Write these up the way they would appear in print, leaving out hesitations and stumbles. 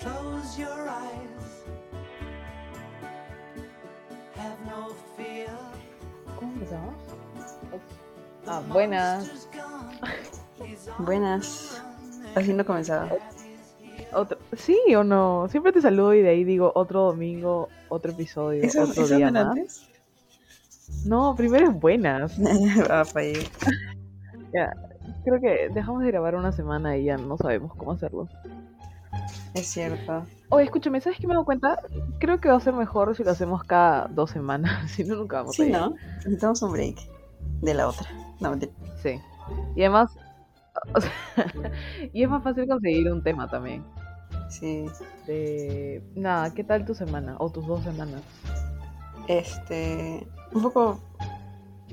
Close your eyes. Have no fear. ¿Cómo empezamos? Ah, buenas. Buenas. Así no comenzaba. Otro. ¿Sí o no? Siempre te saludo y de ahí digo otro domingo, otro episodio, otro día, ¿no? No, primero es buenas. Ya, creo que dejamos de grabar una semana y ya no sabemos cómo hacerlo. Es cierto. Oye, escúchame, ¿sabes qué me he dado cuenta? Creo que va a ser mejor si lo hacemos cada 2 semanas. Si no, nunca vamos a ir. Sí, ¿no? Necesitamos un break de la otra. No, sí. Y además, o sea, y es más fácil conseguir un tema también. Sí. Nada, ¿qué tal tu semana? O tus 2 semanas. Un poco...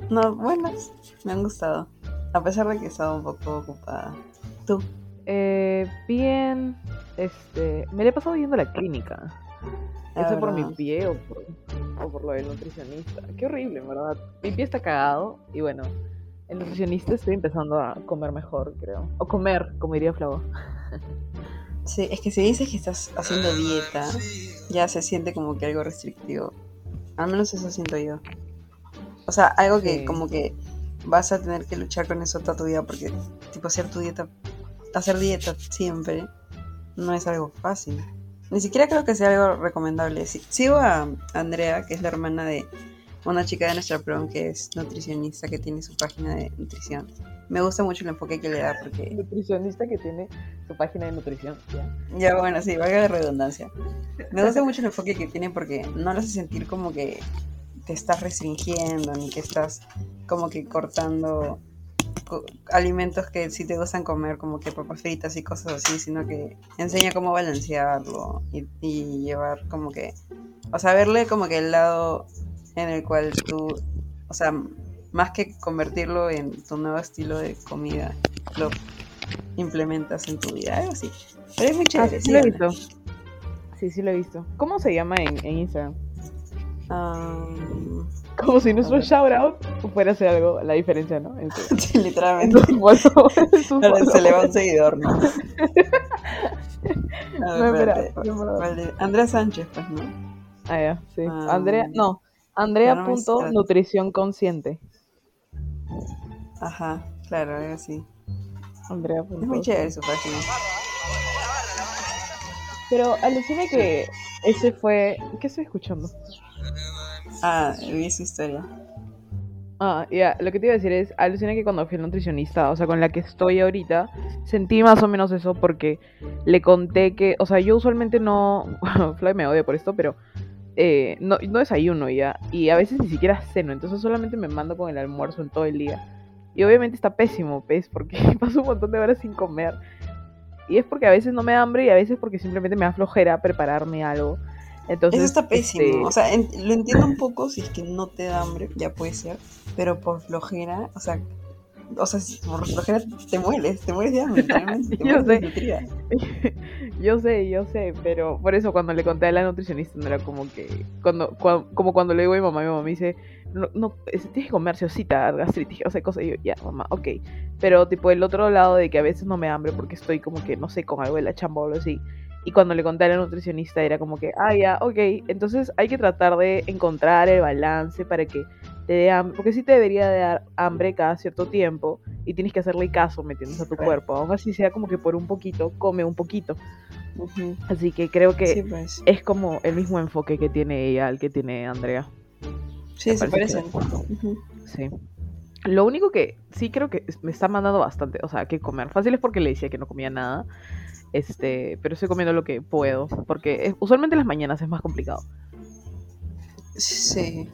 No, buenas. Me han gustado. A pesar de que he estado un poco ocupada. ¿Tú? Bien... me la he pasado yendo a la clínica. Eso por mi pie o por lo del nutricionista. Qué horrible, ¿verdad? Mi pie está cagado. Y bueno, el nutricionista estoy empezando a comer mejor, creo. O comer, como diría Flavio. Sí, es que si dices que estás haciendo dieta, ya se siente como que algo restrictivo. Al menos eso siento yo. O sea, algo que sí, como que vas a tener que luchar con eso toda tu vida. Porque, tipo, hacer dieta siempre no es algo fácil. Ni siquiera creo que sea algo recomendable. Sigo a Andrea, que es la hermana de una chica de nuestra prom, que es nutricionista, que tiene su página de nutrición. Me gusta mucho el enfoque que le da porque... Nutricionista que tiene su página de nutrición. Ya bueno, sí, valga la redundancia. Me gusta mucho el enfoque que tiene porque no lo hace sentir como que te estás restringiendo, ni que estás como que cortando... alimentos que si te gustan comer, como que papas fritas y cosas así, sino que enseña cómo balancearlo y llevar como que, o sea, verle como que el lado en el cual tú, o sea, más que convertirlo en tu nuevo estilo de comida, lo implementas en tu vida, algo así. Pero es muy chévere. Sí, lo he visto. Sí, lo he visto. ¿Cómo se llama en Instagram? Como si nuestro shoutout fuera hacer algo, la diferencia, ¿no? Sí, literalmente. Se le va un seguidor, ¿no? No, Andrea Sánchez, pues, ¿no? Ah, ya, sí. Andrea, no. Andrea.nutricionconsciente. Ajá, claro, algo así. Andrea. Es muy chévere su página. Pero alucina que ese fue... ¿Qué estoy escuchando? Vi su historia. Lo que te iba a decir es, alucina que cuando fui al nutricionista, o sea, con la que estoy ahorita, sentí más o menos eso porque le conté que, o sea, yo usualmente no, Fly me odia por esto, pero no desayuno ya, y a veces ni siquiera ceno, entonces solamente me mando con el almuerzo en todo el día. Y obviamente está pésimo, ¿ves? Porque paso un montón de horas sin comer. Y es porque a veces no me da hambre y a veces porque simplemente me da flojera prepararme algo. Entonces, eso está pésimo. O sea, lo entiendo un poco si es que no te da hambre, ya puede ser, pero por flojera, o sea, si por flojera te mueres de hambre, literalmente. Yo sé, pero por eso cuando le conté a la nutricionista no era como que cuando le digo a mi mamá dice, no, tienes que comer cita, gastritis, o sea, cosas, y yo, ya, mamá, okay. Pero tipo el otro lado de que a veces no me da hambre porque estoy como que no sé, con algo de la chamba o algo así. Y cuando le conté a la nutricionista era como que, entonces hay que tratar de encontrar el balance para que te dé hambre, porque sí te debería de dar hambre cada cierto tiempo y tienes que hacerle caso, ¿me entiendes? A tu cuerpo, aún así sea como que por un poquito, come un poquito. Uh-huh. Así que creo que sí, pues, es como el mismo enfoque que tiene ella al que tiene Andrea. Sí, se parecen. Uh-huh. Sí. Lo único que sí creo que me está mandando bastante, o sea, que comer fácil es porque le decía que no comía nada. Pero estoy comiendo lo que puedo, porque usualmente las mañanas es más complicado. Sí,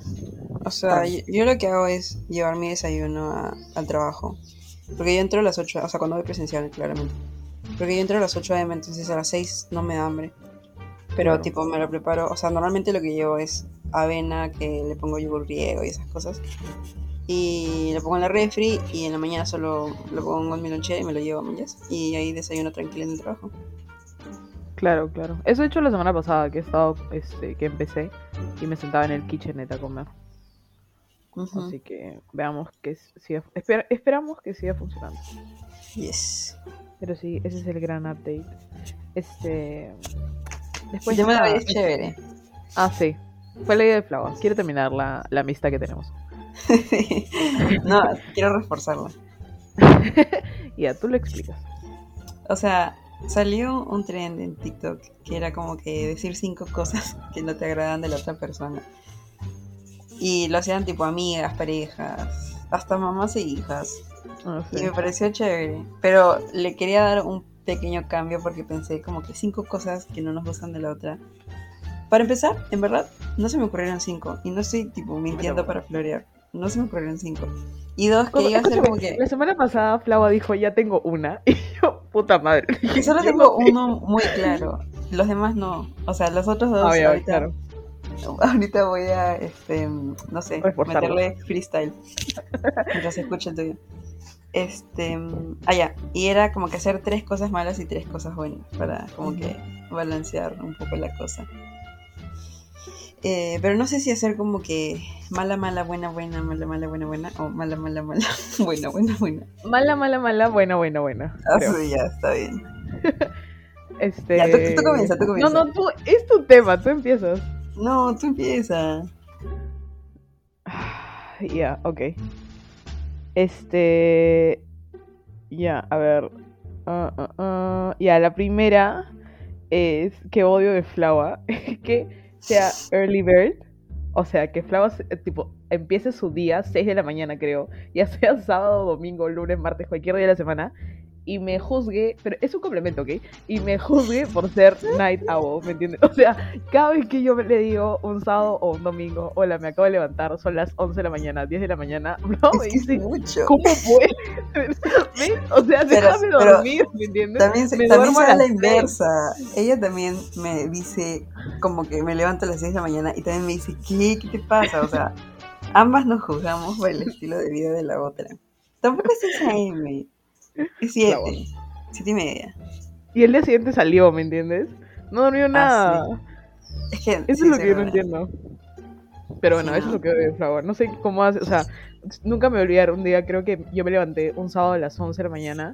o sea, yo lo que hago es llevar mi desayuno al trabajo, porque yo entro a las 8, o sea, cuando voy presencial, claramente, porque yo entro a las 8 a.m., entonces a las 6 no me da hambre, pero claro, tipo me lo preparo, o sea, normalmente lo que llevo es avena, que le pongo yogur griego y esas cosas, y lo pongo en la refri y en la mañana solo lo pongo en mi lonchera y me lo llevo a mañana y ahí desayuno tranquilo en el trabajo. Claro. Eso he hecho la semana pasada que he estado, que empecé y me sentaba en el kitchenette a comer. Uh-huh. Así que veamos que siga, esperamos que siga funcionando. Yes. Pero sí, ese es el gran update. Después el tema de hoy es chévere. Ah, sí. Fue la idea de Flava. Quiero terminar la amistad que tenemos. No, quiero reforzarla. Ya, tú lo explicas. O sea, salió un trend en TikTok que era como que decir 5 cosas que no te agradan de la otra persona. Y lo hacían tipo amigas, parejas, hasta mamás e hijas. Oh, sí. Y me pareció chévere. Pero le quería dar un pequeño cambio porque pensé como que 5 cosas que no nos gustan de la otra. Para empezar, en verdad, no se me ocurrieron 5. Y no estoy, tipo, mintiendo para florear. No se me ocurrieron 5. Y 2, que iba a ser como que... La semana pasada, Flava dijo, ya tengo una. Y yo, puta madre. Y solo tengo uno muy claro. Los demás no. O sea, los otros dos ahorita... Claro. Ahorita voy a, no sé, meterle freestyle. Mientras escucho el tuyo. Ya. Y era como que hacer 3 cosas malas y 3 cosas buenas. Para como que balancear un poco la cosa. Pero no sé si hacer como que mala, mala, buena, buena, mala, mala, buena, buena, o mala, mala, mala, buena, buena, buena. Mala, mala, mala, buena, buena, buena. Ah, sí, ya, está bien. Ya, tú comienza, tú comienza. No, tú, es tu tema, tú empiezas. No, tú empieza. Ya, ok. Ya, a ver. La primera es que odio de Flava. Que... sea early bird, o sea, que Flava tipo empiece su día 6 de la mañana, creo, ya sea sábado, domingo, lunes, martes, cualquier día de la semana, y me juzgue, pero es un complemento, ¿ok? Y me juzgue por ser night owl, ¿me entiendes? O sea, cada vez que yo le digo un sábado o un domingo, hola, me acabo de levantar, son las 11 de la mañana, 10 de la mañana, no, me dice, mucho. ¿Cómo puedes? O sea, déjame dormir, ¿me entiendes? También es la inversa. Ella también me dice, como que me levanto a las 6 de la mañana y también me dice, ¿qué te pasa? O sea, ambas nos juzgamos por el estilo de vida de la otra. Tampoco es esa M. Es 7:30. Y el día siguiente salió, ¿me entiendes? No dormió nada. Sí. Es que, eso es lo que yo no entiendo. Pero bueno, sí, eso es lo que veo de Flava. No sé cómo hace, o sea, nunca me voy a olvidar un día, creo que yo me levanté un sábado a las 11 de la mañana,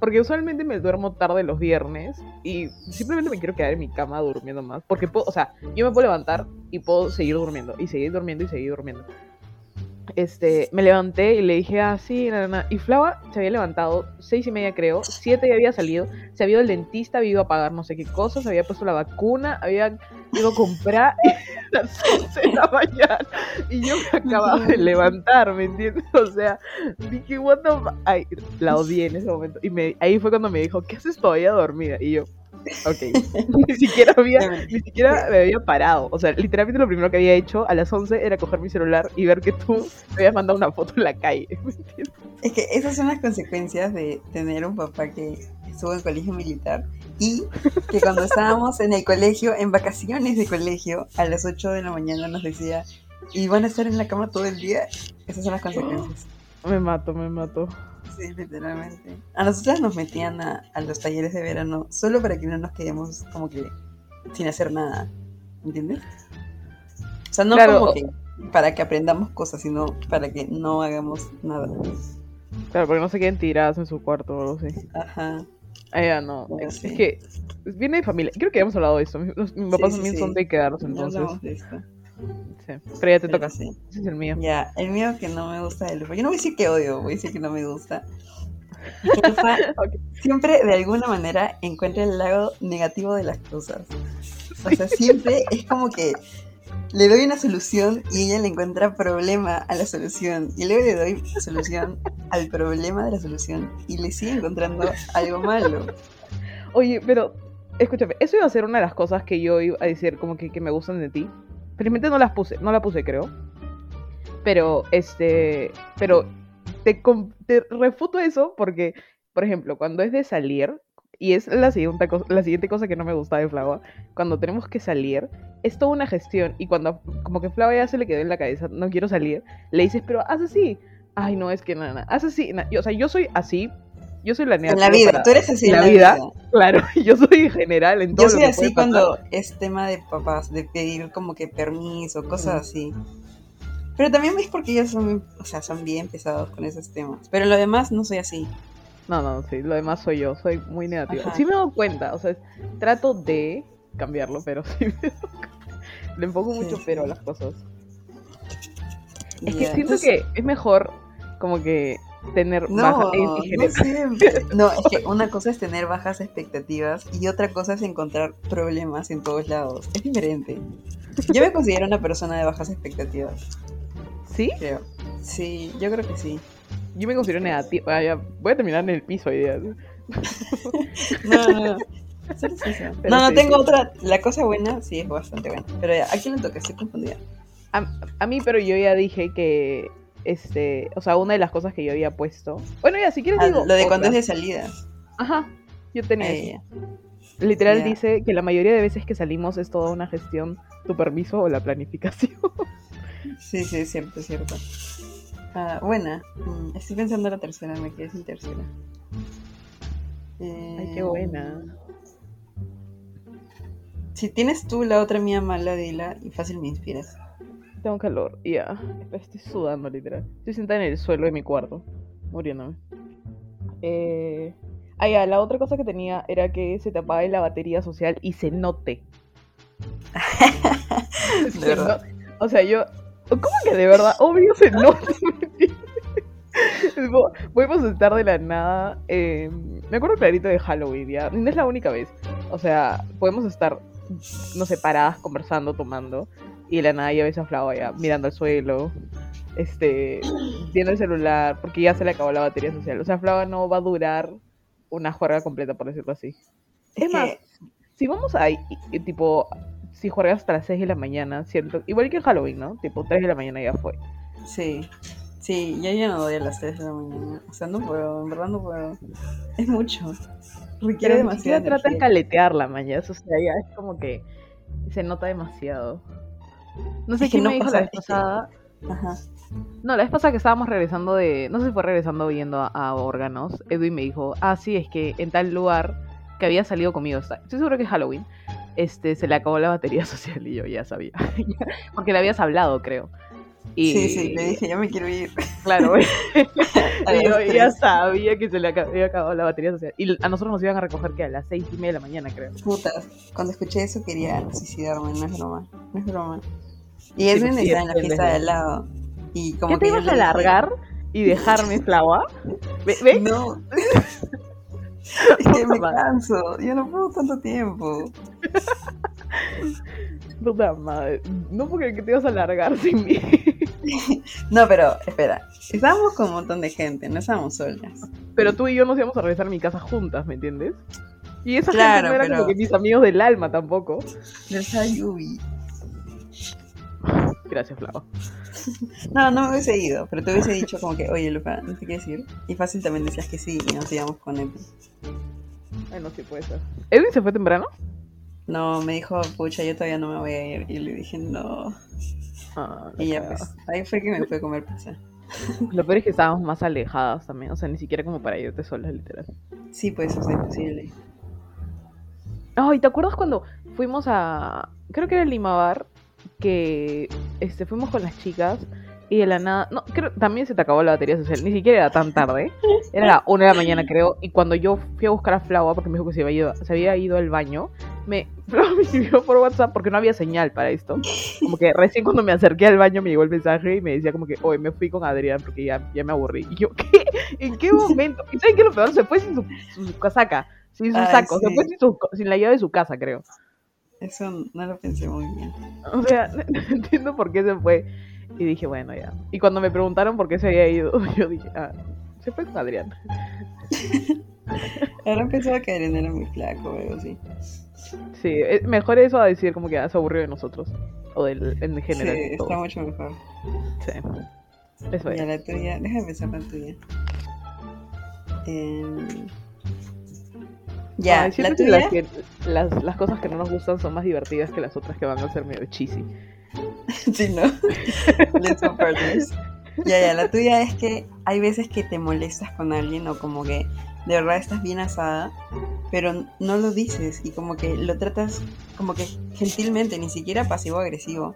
porque usualmente me duermo tarde los viernes y simplemente me quiero quedar en mi cama durmiendo más, porque puedo, o sea, yo me puedo levantar y puedo seguir durmiendo, y seguir durmiendo, y seguir durmiendo. Me levanté y le dije, sí, nada. Y Flava se había levantado 6:30, creo, 7 ya había salido, se había ido al dentista, había ido a pagar no sé qué cosas, se había puesto la vacuna, había ido a comprar a las 11 de la mañana y yo me acababa de levantar, ¿me entiendes? O sea, dije, what the fuck. Ay, la odié en ese momento. Y ahí fue cuando me dijo, ¿qué haces todavía dormida? Y yo, ok, ni siquiera me había parado. O sea, literalmente lo primero que había hecho a las 11 era coger mi celular y ver que tú me habías mandado una foto en la calle. Es que esas son las consecuencias de tener un papá que estuvo en colegio militar y que cuando estábamos en el colegio, en vacaciones de colegio, a las 8 de la mañana nos decía, ¿y van a estar en la cama todo el día? Esas son las consecuencias. Me mato. Sí, literalmente. A nosotras nos metían a los talleres de verano solo para que no nos quedemos como que sin hacer nada, ¿entiendes? O sea, no claro, como que para que aprendamos cosas, sino para que no hagamos nada. Claro, porque no se queden tiradas en su cuarto o algo así. Ajá. No. Bueno, es que viene de familia. Creo que habíamos hablado de esto. Mis papás también son de quedarnos, entonces. No hablamos de esto. Sí, pero ya te toca. Sí. Ese es el mío. Ya, el mío que no me gusta del Lufa. Yo no voy a decir que odio, voy a decir que no me gusta. El Lufa siempre de alguna manera encuentra el lado negativo de las cosas. O sea, siempre es como que le doy una solución y ella le encuentra problema a la solución. Y luego le doy solución al problema de la solución y le sigue encontrando algo malo. Oye, pero escúchame, eso iba a ser una de las cosas que yo iba a decir como que me gustan de ti. Felizmente no la puse, creo. Pero, pero te refuto eso porque, por ejemplo, cuando es de salir, y es la siguiente cosa que no me gusta de Flava, cuando tenemos que salir, es toda una gestión. Y cuando, como que Flava ya se le quedó en la cabeza, no quiero salir, le dices, pero haz así. Ay, no, es que nada, haz así. O sea, yo soy así. Yo soy la negra. En la vida, tú eres así en la vida. Claro, yo soy en general en todo lo que puede pasar. Yo soy así cuando es tema de papás, de pedir como que permiso, cosas así. Pero también es porque ellos son, o sea, son bien pesados con esos temas. Pero lo demás no soy así. No, sí, lo demás soy yo, soy muy negativa. Ajá. Sí me he dado cuenta, o sea, trato de cambiarlo, pero sí. Le pongo mucho pero a las cosas. Es que siento que es mejor como que tener bajas expectativas. No, es que una cosa es tener bajas expectativas y otra cosa es encontrar problemas en todos lados. Es diferente. Yo me considero una persona de bajas expectativas. ¿Sí? Creo. Sí, yo creo que sí. Yo me considero negativa. Voy a terminar en el piso hoy día. No. No, tengo otra. La cosa buena sí es bastante buena. Pero ya, ¿a quién le toca? Estoy confundida. A mí, pero yo ya dije que... o sea, una de las cosas que yo había puesto... Bueno, ya, si quieres digo... Lo de cuando es de salidas. Ajá, yo tenía eso. Literal dice que la mayoría de veces que salimos es toda una gestión, tu permiso o la planificación. Sí, cierto. Buena. Estoy pensando en la tercera, me quedé sin tercera. Ay, qué buena. Si tienes tú la otra mía mala, dila y fácil me inspiras. Tengo calor, ya. Estoy sudando, literal. Estoy sentada en el suelo de mi cuarto, muriéndome. La otra cosa que tenía era que se te apague la batería social y se note. O sea, yo... ¿Cómo que de verdad? Obvio se nota. Voy a estar de la nada. Me acuerdo clarito de Halloween, ya. No es la única vez. O sea, podemos estar, no sé, paradas, conversando, tomando. Y de la nada ya ves a Flavio ya mirando al suelo, viendo el celular, porque ya se le acabó la batería social. O sea, Flavio no va a durar una juerga completa, por decirlo así. Es más, si vamos ahí, tipo, si juegas hasta las 6 de la mañana, ¿cierto? Igual que en Halloween, ¿no? Tipo, 3 de la mañana ya fue. Sí, yo ya no doy a las 3 de la mañana. O sea, no puedo, en verdad no puedo. Es mucho. Requiere demasiado. Pero trata de caletear la mañana, o sea, ya es como que se nota demasiado. No sé quién me dijo la vez pasada. Ajá. No, la vez pasada que estábamos regresando de... No sé si fue regresando o yendo a órganos. Edwin me dijo, sí, es que en tal lugar que había salido conmigo... Estoy seguro que es Halloween. Se le acabó la batería social y yo ya sabía. Porque le habías hablado, creo. Y... Sí, le dije, yo me quiero ir. Claro. Yo ya sabía que se le había acabado la batería social. Y a nosotros nos iban a recoger que a las 6:30 de la mañana, creo. Putas, cuando escuché eso quería suicidarme, no es broma. Y Edwin estaba en la fiesta de al lado. Y como ¿qué te ibas a largar y dejarme Flava? ¿Ves? No. Es que me canso. Yo no puedo tanto tiempo. Puta madre. No porque te ibas a largar sin mí. No, pero espera. Estábamos con un montón de gente, no estábamos solas. Pero tú y yo nos íbamos a regresar a mi casa juntas, ¿me entiendes? Y esa gente no era como que mis amigos del alma tampoco. De esa lluvia. Gracias, Flava. No me hubiese ido, pero te hubiese dicho como que, oye, Luca, ¿no te quieres ir? Y fácil también decías que sí y nos íbamos con Edwin. Bueno, sí puede ser. ¿Edwin se fue temprano? No, me dijo, pucha, yo todavía no me voy a ir. Y le dije, no. Y ya pues, ahí fue que me fui a comer pizza. Lo peor es que estábamos más alejadas también, o sea, ni siquiera como para irte solas, literal. Sí, pues, es imposible. Ay, ¿te acuerdas cuando fuimos a... Creo que era el Limabar... que fuimos con las chicas y de la nada, no, creo, también se te acabó la batería social, ni siquiera era tan tarde, era la 1 de la mañana creo, y cuando yo fui a buscar a Flava porque me dijo que se había ido al baño, Flava me escribió por WhatsApp porque no había señal para esto, como que recién cuando me acerqué al baño me llegó el mensaje y me decía como que, oye, me fui con Adrián porque ya me aburrí, y yo, ¿qué? ¿En qué momento? ¿Y saben qué es lo peor? Se fue sin su casaca, sin su saco, sí. Se fue sin la llave de su casa creo. Eso no lo pensé muy bien. O sea, no entiendo por qué se fue. Y dije, bueno, ya. Y cuando me preguntaron por qué se había ido, yo dije, se fue con Adrián. Ahora pensaba que Adrián era muy flaco o algo así. Sí, mejor eso a decir como que se aburrió de nosotros. O en general. Sí, está mucho mejor. Sí. Eso es. Y a la tuya, déjame pensar la tuya. Ya, ¿la tuya? Las cosas que no nos gustan son más divertidas que las otras que van a ser medio cheesy. Sí, ¿no? Let's go partners. Ya, la tuya es que hay veces que te molestas con alguien o como que de verdad estás bien asada, pero no lo dices y como que lo tratas como que gentilmente, ni siquiera pasivo-agresivo.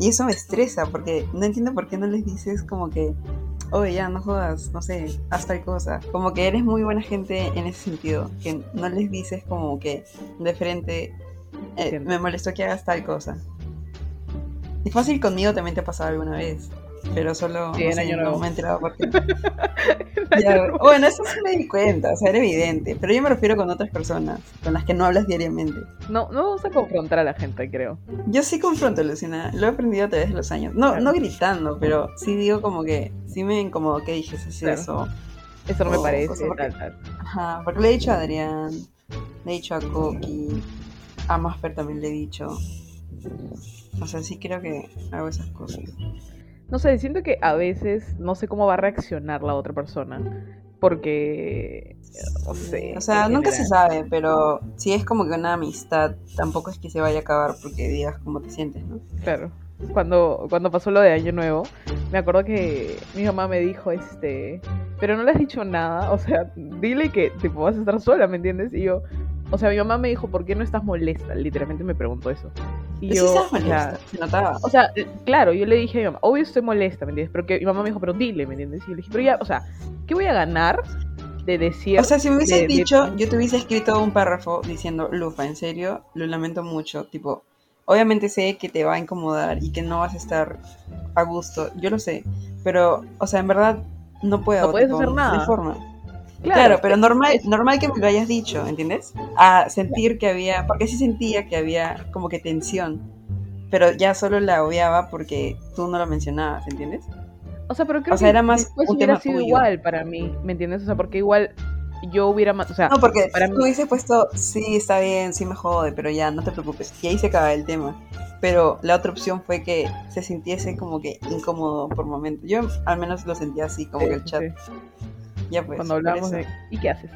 Y eso me estresa porque no entiendo por qué no les dices como que oye, ya, no jodas, no sé, haz tal cosa. Como que eres muy buena gente en ese sentido, que no les dices como que de frente, me molestó que hagas tal cosa. Es fácil conmigo, también te ha pasado alguna vez. Pero solo sí, no, sé, no me he enterado porque... ya, bueno, eso sí me di cuenta, o sea, era evidente. Pero yo me refiero con otras personas, con las que no hablas diariamente. No vamos a confrontar a la gente, creo. Yo sí confronto, Luciana, lo he aprendido a través de los años. No, claro. No gritando, pero sí digo como que sí me incomodó que dijese eso. Eso no me parece porque... tal. Ajá, porque le he dicho a Adrián, le he dicho a Koki, a Masper también le he dicho. O sea, sí creo que hago esas cosas. No sé, siento que a veces no sé cómo va a reaccionar la otra persona. Porque... no sé. O sea, nunca se sabe, pero si es como que una amistad, tampoco es que se vaya a acabar porque digas cómo te sientes, ¿no? Claro. Cuando pasó lo de Año Nuevo, me acuerdo que mi mamá me dijo, pero no le has dicho nada, o sea, dile que tipo vas a estar sola, ¿me entiendes? Y yo... o sea, mi mamá me dijo, ¿por qué no estás molesta? Literalmente me preguntó eso. Y pero yo, sí estás molesta, se notaba. O sea, claro, yo le dije a mi mamá, obvio estoy molesta, ¿me entiendes? Pero que mi mamá me dijo, pero dile, ¿me entiendes? Y yo le dije, pero ya, o sea, ¿qué voy a ganar de decir? O sea, si me hubieses dicho, yo te hubiese escrito un párrafo diciendo, Lufa, en serio, lo lamento mucho, tipo... obviamente sé que te va a incomodar y que no vas a estar a gusto, yo lo sé. Pero, o sea, en verdad, no puedo. No puedes hacer nada. De forma. Claro, pero normal que me lo hayas dicho, ¿entiendes? A sentir que había... porque sí sentía que había como que tensión, pero ya solo la obviaba porque tú no lo mencionabas, ¿entiendes? O sea, pero creo que era más un tema sido tuyo. Igual para mí, ¿me entiendes? O sea, porque igual yo hubiera... o sea, no, porque para tú hubiese puesto, sí, está bien, sí me jode, pero ya, no te preocupes. Y ahí se acaba el tema. Pero la otra opción fue que se sintiese como que incómodo por momentos. Yo al menos lo sentía así, como que el chat... sí. Ya pues, cuando hablamos de ¿y qué haces?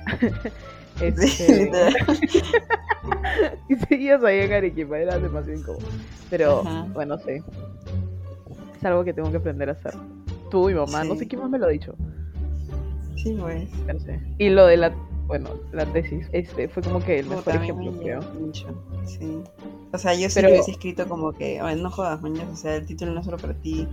Y seguías ahí en Arequipa, era demasiado incómodo. Pero ajá. Bueno, sí. Es algo que tengo que aprender a hacer. Tú y mamá, sí. No sé quién más me lo ha dicho. Sí, pues. Pero sí. Y lo de la tesis, fue como que el mejor ejemplo, creo. Sí. O sea, yo sí lo hubiese escrito como que, oye, no jodas, mañana, o sea, el título no es solo para ti.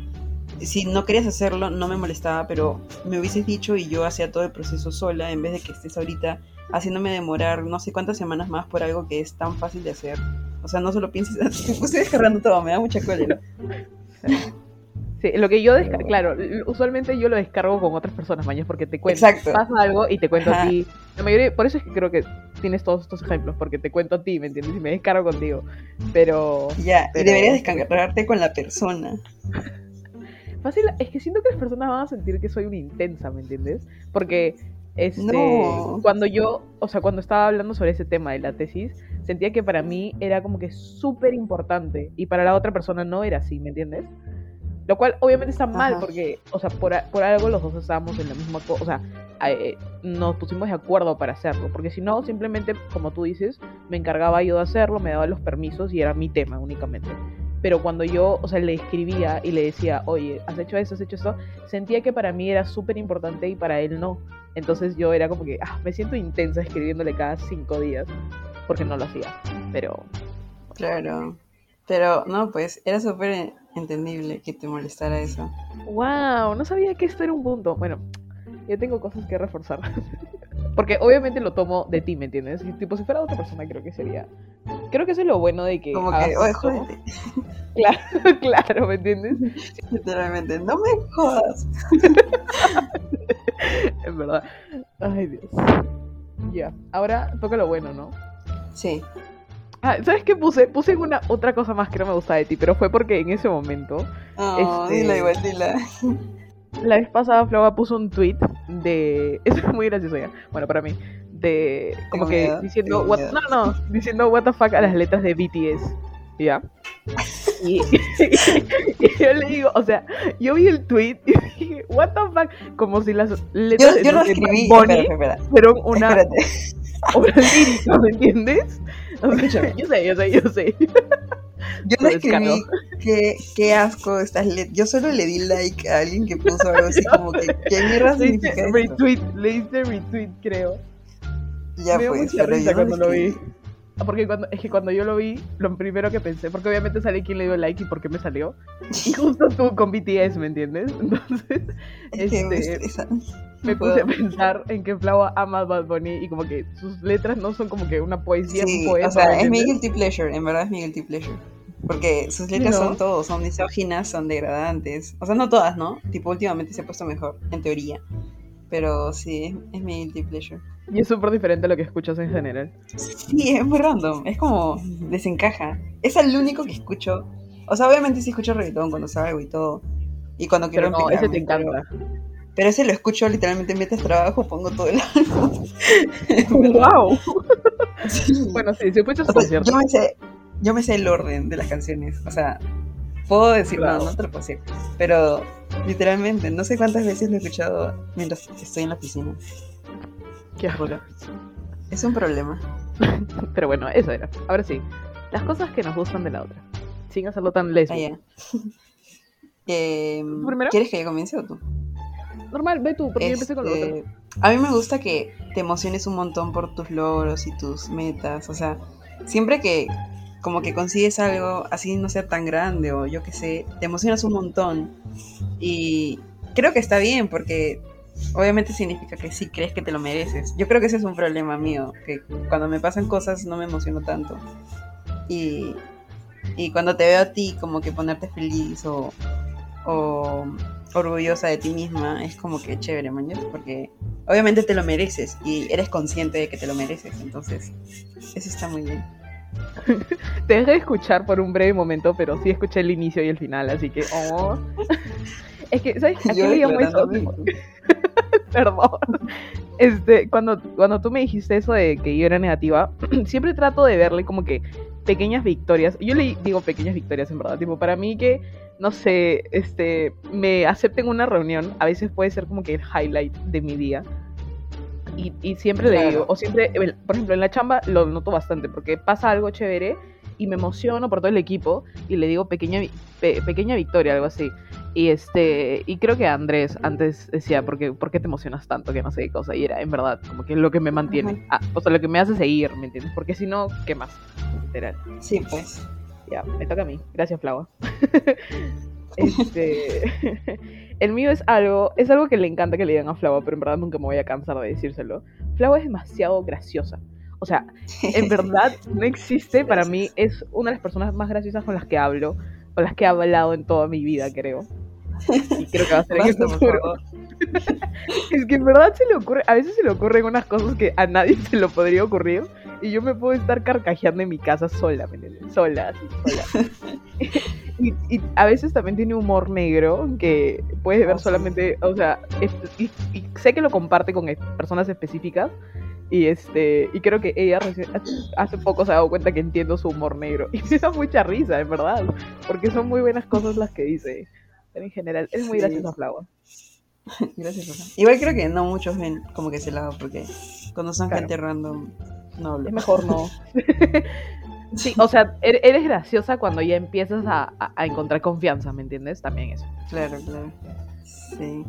Si no querías hacerlo, no me molestaba, pero me hubieses dicho y yo hacía todo el proceso sola, en vez de que estés ahorita haciéndome demorar no sé cuántas semanas más por algo que es tan fácil de hacer. O sea, no solo pienses, te puse descargando todo, me da mucha cólera. Sí, lo que yo descargo, claro, usualmente yo lo descargo con otras personas, mañas, porque te cuento, pasa algo y te cuento a ti. La mayoría, por eso es que creo que tienes todos estos ejemplos, porque te cuento a ti, ¿me entiendes? Y me descargo contigo, pero... ya, deberías descargarte con la persona. Fácil, es que siento que las personas van a sentir que soy una intensa, ¿me entiendes? Porque no. Cuando yo, o sea, cuando estaba hablando sobre ese tema de la tesis, sentía que para mí era como que súper importante y para la otra persona no era así, ¿me entiendes? Lo cual obviamente está mal. Ajá. Porque, o sea, por algo los dos estábamos en la misma cosa, o sea, nos pusimos de acuerdo para hacerlo, porque si no, simplemente, como tú dices, me encargaba yo de hacerlo, me daba los permisos y era mi tema únicamente. Pero cuando yo, o sea, le escribía y le decía, oye, has hecho esto, sentía que para mí era súper importante y para él no. Entonces yo era como que, me siento intensa escribiéndole cada 5 días, porque no lo hacía, pero... claro, pero no, pues, era súper entendible que te molestara eso. ¡Wow! No sabía que esto era un punto. Bueno, yo tengo cosas que reforzar. Porque obviamente lo tomo de ti, ¿me entiendes? Tipo, si fuera otra persona, creo que sería... creo que eso es lo bueno de que... como que, oye, jódete. Claro, ¿me entiendes? Literalmente, no me jodas. Es verdad. Ay, Dios. Ya, ahora toca lo bueno, ¿no? Sí. ¿Sabes qué puse? Puse una otra cosa más que no me gustaba de ti, pero fue porque en ese momento... oh, dila igual, dila. La vez pasada Flava puso un tweet de... eso es muy gracioso ya. Bueno, para mí. De... como que miedo, diciendo... diciendo what the fuck a las letras de BTS. ¿Ya? Y yo le digo... o sea, yo vi el tweet y dije... what the fuck... como si las letras... yo lo escribí... espera. Fueron una... espérate. Obra lírica, ¿me entiendes? O sea, yo sé. Yo no escribí qué asco estas letras. Yo solo le di like a alguien que puso algo así como que ¿qué mierda significa esto? Le hice retweet, creo. Ya pues, pero yo no lo vi. Porque cuando yo lo vi, lo primero que pensé, porque obviamente salí quién le dio like y por qué me salió, y justo tú con BTS, ¿me entiendes? Entonces me puse a pensar en que Flava ama Bad Bunny y como que sus letras no son como que una poesía, sí, un poema. O sea, es mi guilty pleasure, en verdad es mi guilty pleasure. Porque sus letras son misóginas, son degradantes. O sea, no todas, ¿no? Tipo, últimamente se ha puesto mejor, en teoría. Pero sí, es mi guilty pleasure. Y es súper diferente a lo que escuchas en general. Sí, es muy random. Es como desencaja. Es el único que escucho. O sea, obviamente sí escucho reggaetón cuando salgo y todo. Y cuando quiero no, ese te encanta. Pero ese lo escucho literalmente mientras trabajo, pongo todo el álbum. ¡Wow! Sí. Bueno, sí, si escuchas concierto. Yo me sé el orden de las canciones. O sea, puedo decir, no te lo puedo decir. Pero literalmente, no sé cuántas veces lo he escuchado mientras estoy en la piscina. Qué horror. Es un problema. Pero bueno, eso era. Ahora sí, las cosas que nos gustan de la otra. Sin hacerlo tan lesbiano. ¿Quieres que yo comience o tú? Normal, ve tú, porque yo empecé con lo otro. A mí me gusta que te emociones un montón por tus logros y tus metas. O sea, siempre que como que consigues algo así no sea tan grande o yo qué sé, te emocionas un montón y creo que está bien porque obviamente significa que sí crees que te lo mereces. Yo creo que ese es un problema mío, que cuando me pasan cosas no me emociono tanto y cuando te veo a ti como que ponerte feliz o orgullosa de ti misma es como que chévere, mañana, porque obviamente te lo mereces y eres consciente de que te lo mereces, entonces eso está muy bien. Te dejé de escuchar por un breve momento, pero sí escuché el inicio y el final, así que oh. Es que, ¿sabes? ¿A qué le llamo eso? Perdón. Cuando tú me dijiste eso de que yo era negativa, siempre trato de verle como que pequeñas victorias. Yo le digo pequeñas victorias, en verdad. Tipo, para mí que, no sé, me acepten una reunión, a veces puede ser como que el highlight de mi día. Y siempre le digo, o siempre, por ejemplo, en la chamba lo noto bastante, porque pasa algo chévere y me emociono por todo el equipo y le digo pequeña victoria, algo así. Y creo que Andrés antes decía, ¿por qué te emocionas tanto? Que no sé qué cosa, y era, en verdad, como que es lo que me mantiene, o sea, lo que me hace seguir, ¿me entiendes? Porque si no, ¿qué más? Literal. Sí, pues. Ya, me toca a mí. Gracias, Flava. El mío es algo que le encanta que le digan a Flava, pero en verdad nunca me voy a cansar de decírselo. Flava es demasiado graciosa. O sea, en verdad no existe, para mí es una de las personas más graciosas con las que hablo, con las que he hablado en toda mi vida, creo. Y creo que va a ser en el futuro. Es que en verdad a veces se le ocurren unas cosas que a nadie se lo podría ocurrir y yo me puedo estar carcajeando en mi casa sola. Y a veces también tiene humor negro que puedes ver solamente, o sea, y sé que lo comparte con personas específicas y creo que ella hace poco se ha dado cuenta que entiendo su humor negro y me da mucha risa, en verdad, porque son muy buenas cosas las que dice. Pero en general, es muy graciosa, Flava. Gracias, Rosa. Igual creo que no muchos ven como que ese lado, porque cuando son gente random, no hablo. Es mejor no. Sí, o sea, eres graciosa cuando ya empiezas a encontrar confianza, ¿me entiendes? También eso. Claro. Sí.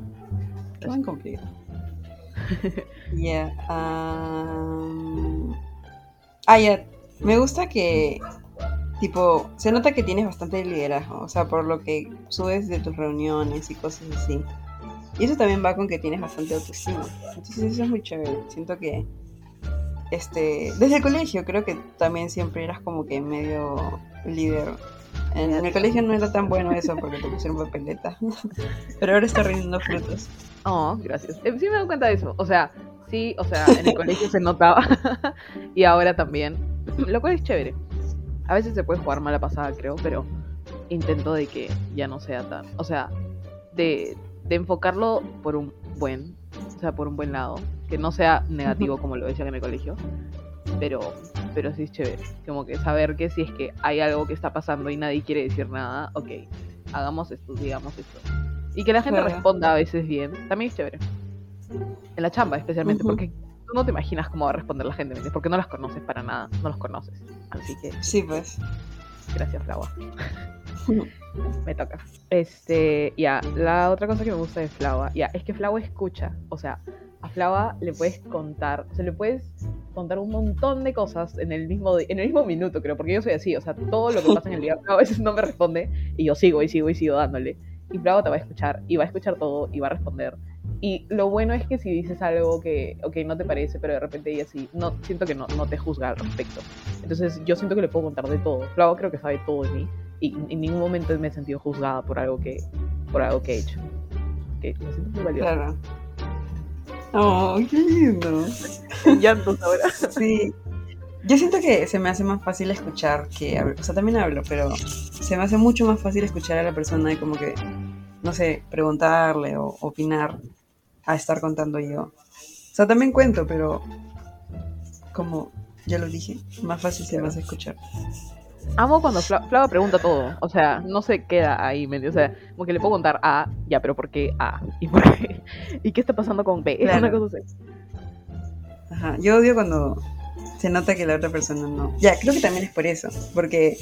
Es muy complicado. Me gusta que... Tipo, se nota que tienes bastante liderazgo, o sea, por lo que subes de tus reuniones y cosas así. Y eso también va con que tienes bastante autoestima. Entonces eso es muy chévere. Siento que, desde el colegio creo que también siempre eras como que medio líder. En el colegio no era tan bueno eso porque te pusieron papeleta. Pero ahora está rindiendo frutos. Oh, gracias. Sí me doy cuenta de eso. O sea, en el colegio se notaba. Y ahora también. Lo cual es chévere. A veces se puede jugar mala pasada, creo, pero intento de que ya no sea tan... O sea, de enfocarlo por un buen lado, que no sea negativo como lo decían en el colegio, pero sí es chévere. Como que saber que si es que hay algo que está pasando y nadie quiere decir nada, ok, hagamos esto, digamos esto. Y que la gente responda a veces bien, también es chévere. En la chamba, especialmente, porque... Tú no te imaginas cómo va a responder la gente, porque no las conoces para nada, no los conoces. Así que... Sí, pues. Gracias, Flava. Me toca. La otra cosa que me gusta de Flava, es que Flava escucha. O sea, a Flava le puedes contar, o sea, le puedes contar un montón de cosas en el mismo minuto, creo, porque yo soy así, o sea, todo lo que pasa en el día, a veces no me responde, y yo sigo dándole, y Bravo te va a escuchar, y va a escuchar todo, y va a responder, y lo bueno es que si dices algo que, ok, no te parece, pero de repente y así, no, siento que no te juzga al respecto, entonces yo siento que le puedo contar de todo, Bravo creo que sabe todo de mí, y en ningún momento me he sentido juzgada por algo que he hecho, que me siento muy valiosa. Claro. Oh, qué lindo. Llantos ahora. Sí. Yo siento que se me hace más fácil escuchar que hablar. O sea, también hablo, pero se me hace mucho más fácil escuchar a la persona y como que, no sé, preguntarle o opinar a estar contando yo. O sea, también cuento, pero como ya lo dije, más fácil se me hace escuchar. Amo cuando Flava pregunta todo, o sea, no se queda ahí, o sea, como que le puedo contar A, ya, pero ¿por qué A? ¿Y por qué? ¿Y qué está pasando con B? Claro. Es una cosa así. Ajá, yo odio cuando se nota que la otra persona no. Ya, creo que también es por eso, porque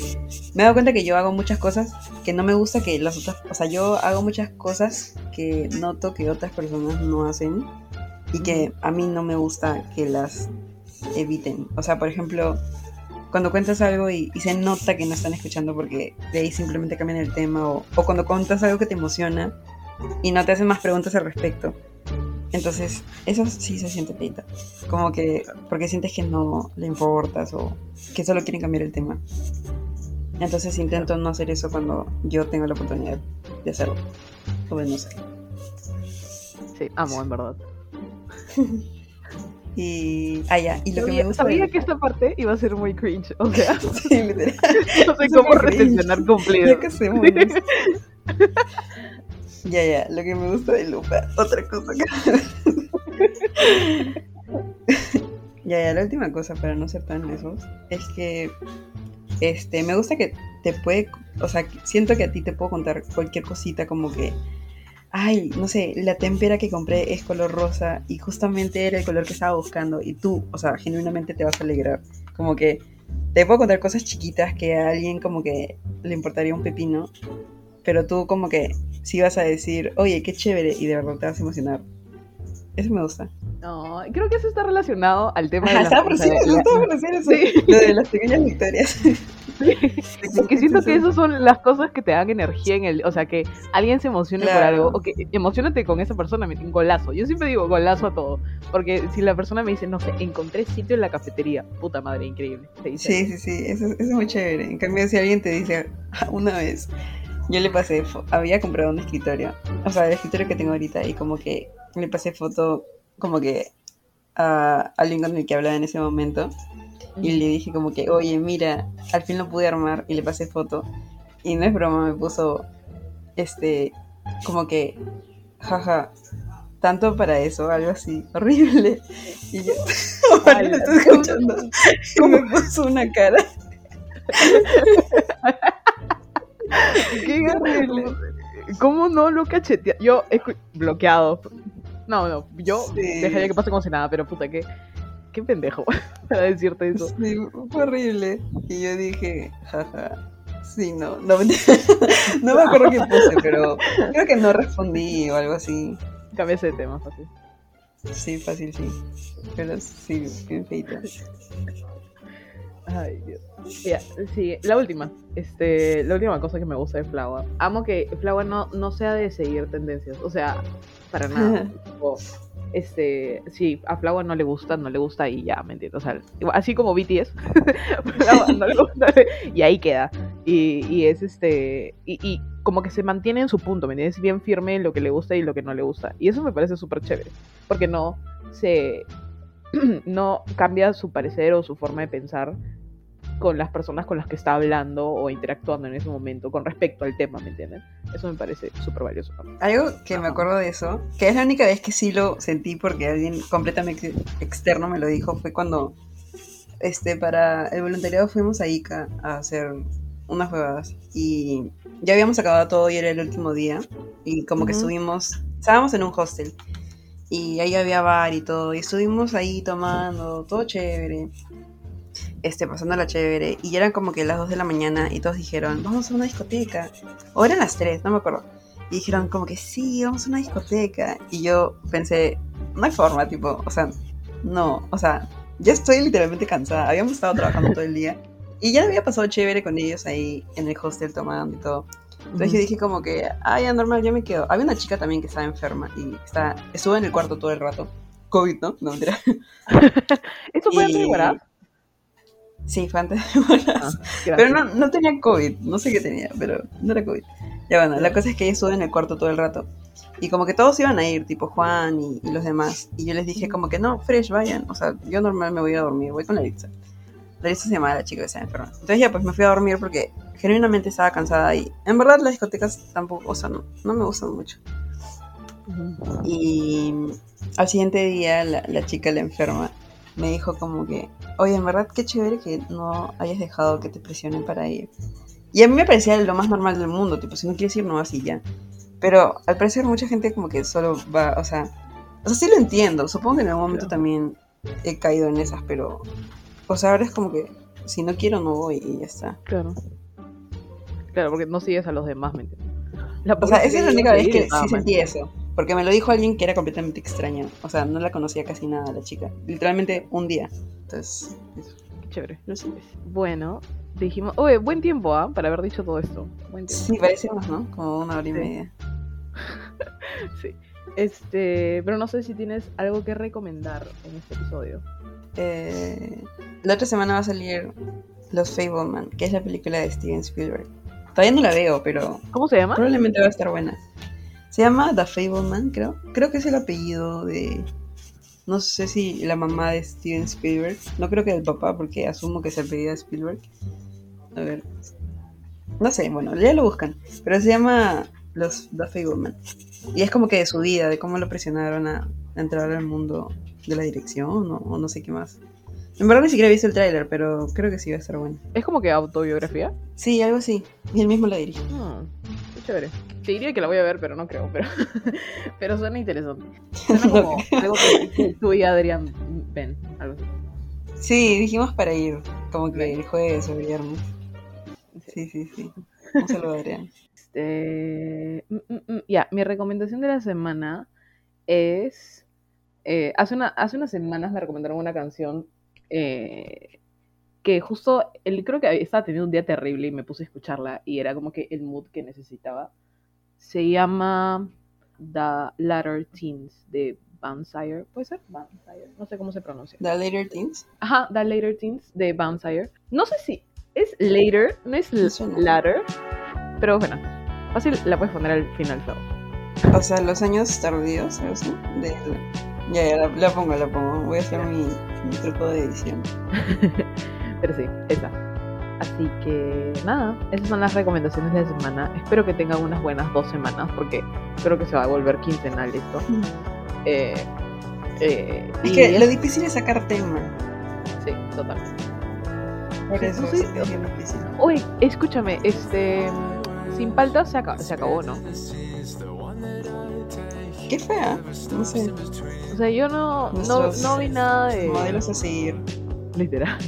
me he dado cuenta que yo hago muchas cosas que no me gusta que las otras, o sea, yo hago muchas cosas que noto que otras personas no hacen y que a mí no me gusta que las eviten. O sea, por ejemplo, cuando cuentas algo y se nota que no están escuchando porque de ahí simplemente cambian el tema o cuando cuentas algo que te emociona y no te hacen más preguntas al respecto. Entonces, eso sí se siente peita. Como que porque sientes que no le importas o que solo quieren cambiar el tema. Entonces intento no hacer eso cuando yo tengo la oportunidad de hacerlo. O de no sé. Sí, amo, en verdad. Y lo que me gusta. Sabía que esta parte iba a ser muy cringe, o sea, sí, literal. No sé cómo recepcionar completo. Ya, lo que me gusta de Lupa, otra cosa que... la última cosa para no ser tan esos es que me gusta que te puede, o sea, siento que a ti te puedo contar cualquier cosita como que ay, no sé, la témpera que compré es color rosa y justamente era el color que estaba buscando y tú, o sea, genuinamente te vas a alegrar. Como que te puedo contar cosas chiquitas que a alguien como que le importaría un pepino, pero tú como que sí vas a decir, oye, qué chévere, y de verdad te vas a emocionar. Eso me gusta. No, creo que eso está relacionado al tema de lo de las pequeñas victorias. Sí. Porque siento que esas son las cosas que te dan energía en el, o sea, que alguien se emocione por algo, o que emocionate con esa persona, mete un golazo. Yo siempre digo golazo a todo, porque si la persona me dice, no sé, encontré sitio en la cafetería, puta madre, increíble. Sí, eso es muy chévere. En cambio, si alguien te dice, una vez, yo le pasé, había comprado un escritorio, o sea, el escritorio que tengo ahorita, y como que le pasé foto como que a alguien con el que hablaba en ese momento y le dije como que, oye, mira, al fin lo pude armar, y le pasé foto y no es broma, me puso como que jaja, tanto para eso, algo así, horrible, y yo, vale, ¿lo estoy escuchando? Y me puso una cara qué horrible. ¿Cómo no lo cachetea? Yo, bloqueado. No, yo dejaría que pase como si nada, pero puta, qué pendejo para decirte eso. Sí, fue horrible. Y yo dije, jaja, sí, no me acuerdo qué puse, pero creo que no respondí o algo así. Cambié ese tema, fácil. Sí, fácil, sí. Pero sí, bien feito. Ay, Dios. Yeah, sí, la última cosa que me gusta de Flava. Amo que Flava no sea de seguir tendencias, o sea, para nada. Tipo, sí, a Flava no le gusta y ya, ¿me entiendes? O sea, así como BTS, Flava no le gusta y ahí queda. Y es y como que se mantiene en su punto, ¿me entiendes? Bien firme en lo que le gusta y lo que no le gusta. Y eso me parece súper chévere, porque no cambia su parecer o su forma de pensar con las personas con las que está hablando o interactuando en ese momento con respecto al tema, ¿me entienden? Eso me parece súper valioso. Algo que me acuerdo de eso, que es la única vez que sí lo sentí porque alguien completamente externo me lo dijo, fue cuando para el voluntariado fuimos a Ica a hacer unas huevadas y ya habíamos acabado todo y era el último día y como que estábamos en un hostel y ahí había bar y todo, y estuvimos ahí tomando, todo chévere, pasándola chévere, y eran como que las 2 de la mañana, y todos dijeron, vamos a una discoteca, o eran las 3, no me acuerdo, y dijeron como que sí, vamos a una discoteca, y yo pensé, no hay forma, tipo, o sea, no, o sea, ya estoy literalmente cansada. Habíamos estado trabajando todo el día y ya había pasado chévere con ellos ahí en el hostel tomando y todo. Entonces yo dije como que, ya normal, ya me quedo. Había una chica también que estaba enferma y estuvo en el cuarto todo el rato. COVID, ¿no? No, mentira. ¿Esto fue antes de Guarab? Sí, fue antes de Guarab. Pero no tenía COVID, no sé qué tenía, pero no era COVID. Ya bueno, la cosa es que ella estuvo en el cuarto todo el rato. Y como que todos iban a ir, tipo Juan y los demás. Y yo les dije como que no, fresh, vayan. O sea, yo normal me voy a dormir, voy con la Elisa. La Elisa se llamaba la chica que estaba enferma. Entonces ya pues me fui a dormir porque genuinamente estaba cansada. Y en verdad las discotecas tampoco, o sea, no me gustan mucho. Y al siguiente día la chica, la enferma, me dijo como que, oye, en verdad qué chévere que no hayas dejado que te presionen para ir. Y a mí me parecía lo más normal del mundo, tipo, si no quieres ir, no vas y ya. Pero al parecer mucha gente como que solo va, o sea, sí lo entiendo. Supongo que en algún momento también he caído en esas, pero, o sea, ahora es como que si no quiero, no voy y ya está. Claro, porque no sigues a los demás, ¿me entiendes? O sea, esa es la única vez que sí sentí eso. Porque me lo dijo alguien que era completamente extraño. O sea, no la conocía casi nada la chica. Literalmente un día. Entonces, eso. Chévere. No sé. Bueno, dijimos, oye, buen tiempo, para haber dicho todo esto. Buen tiempo. Sí, parecemos, ¿no? Como una hora y media. Sí. Pero no sé si tienes algo que recomendar en este episodio. La otra semana va a salir Los Fabelmans, que es la película de Steven Spielberg. Todavía no la veo, pero... ¿Cómo se llama? Probablemente va a estar buena. Se llama The Fabelmans, creo. Creo que es el apellido de... No sé si la mamá de Steven Spielberg. No creo que del papá, porque asumo que es el apellido de Spielberg. A ver... No sé, bueno, ya lo buscan. Pero se llama The Fabelmans. Y es como que de su vida, de cómo lo presionaron a entrar al mundo de la dirección o no sé qué más. En verdad ni siquiera he visto el tráiler, pero creo que sí va a estar bueno. ¿Es como que autobiografía? Sí, algo así. Y él mismo la dirige. Qué chévere. Te diría que la voy a ver, pero no creo. Pero suena interesante. Suena como algo que tú y Adrián ven. Algo así. Sí, dijimos para ir. Como que el jueves o viernes. Sí. Un saludo, Adrián. Mi recomendación de la semana es... hace unas semanas me recomendaron una canción... que justo creo que estaba teniendo un día terrible y me puse a escucharla y era como que el mood que necesitaba. Se llama The Later Teens de Bansire, ¿puede ser? Bansire, no sé cómo se pronuncia. The Later Teens. Ajá, The Later Teens de Bansire. No sé si es later, no es later, pero bueno, fácil la puedes poner al final todo. O sea, los años tardíos, ¿sabes? Ya, la pongo. Voy a hacer mi truco de edición. Pero sí, esa. Así que nada, esas son las recomendaciones de la semana. Espero que tengan unas buenas 2 semanas, porque creo que se va a volver quincenal esto. Es que lo difícil es sacar tema. Sí, totalmente. Por eso sí, es bien difícil. Oye, escúchame, Sin Paltas se acabó, ¿no? Qué fea, no sé. O sea, yo no vi nada de... modelos a seguir. Literal.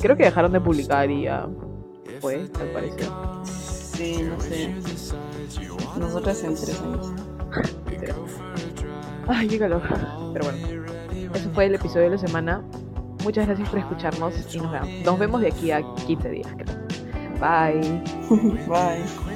Creo que dejaron de publicar y ya fue, al parecer. Sí, no sé. Nosotras en 3 años. Ay, qué calor. Pero bueno, eso fue el episodio de la semana. Muchas gracias por escucharnos y nos vemos de aquí a 15 días, creo. Bye. Bye.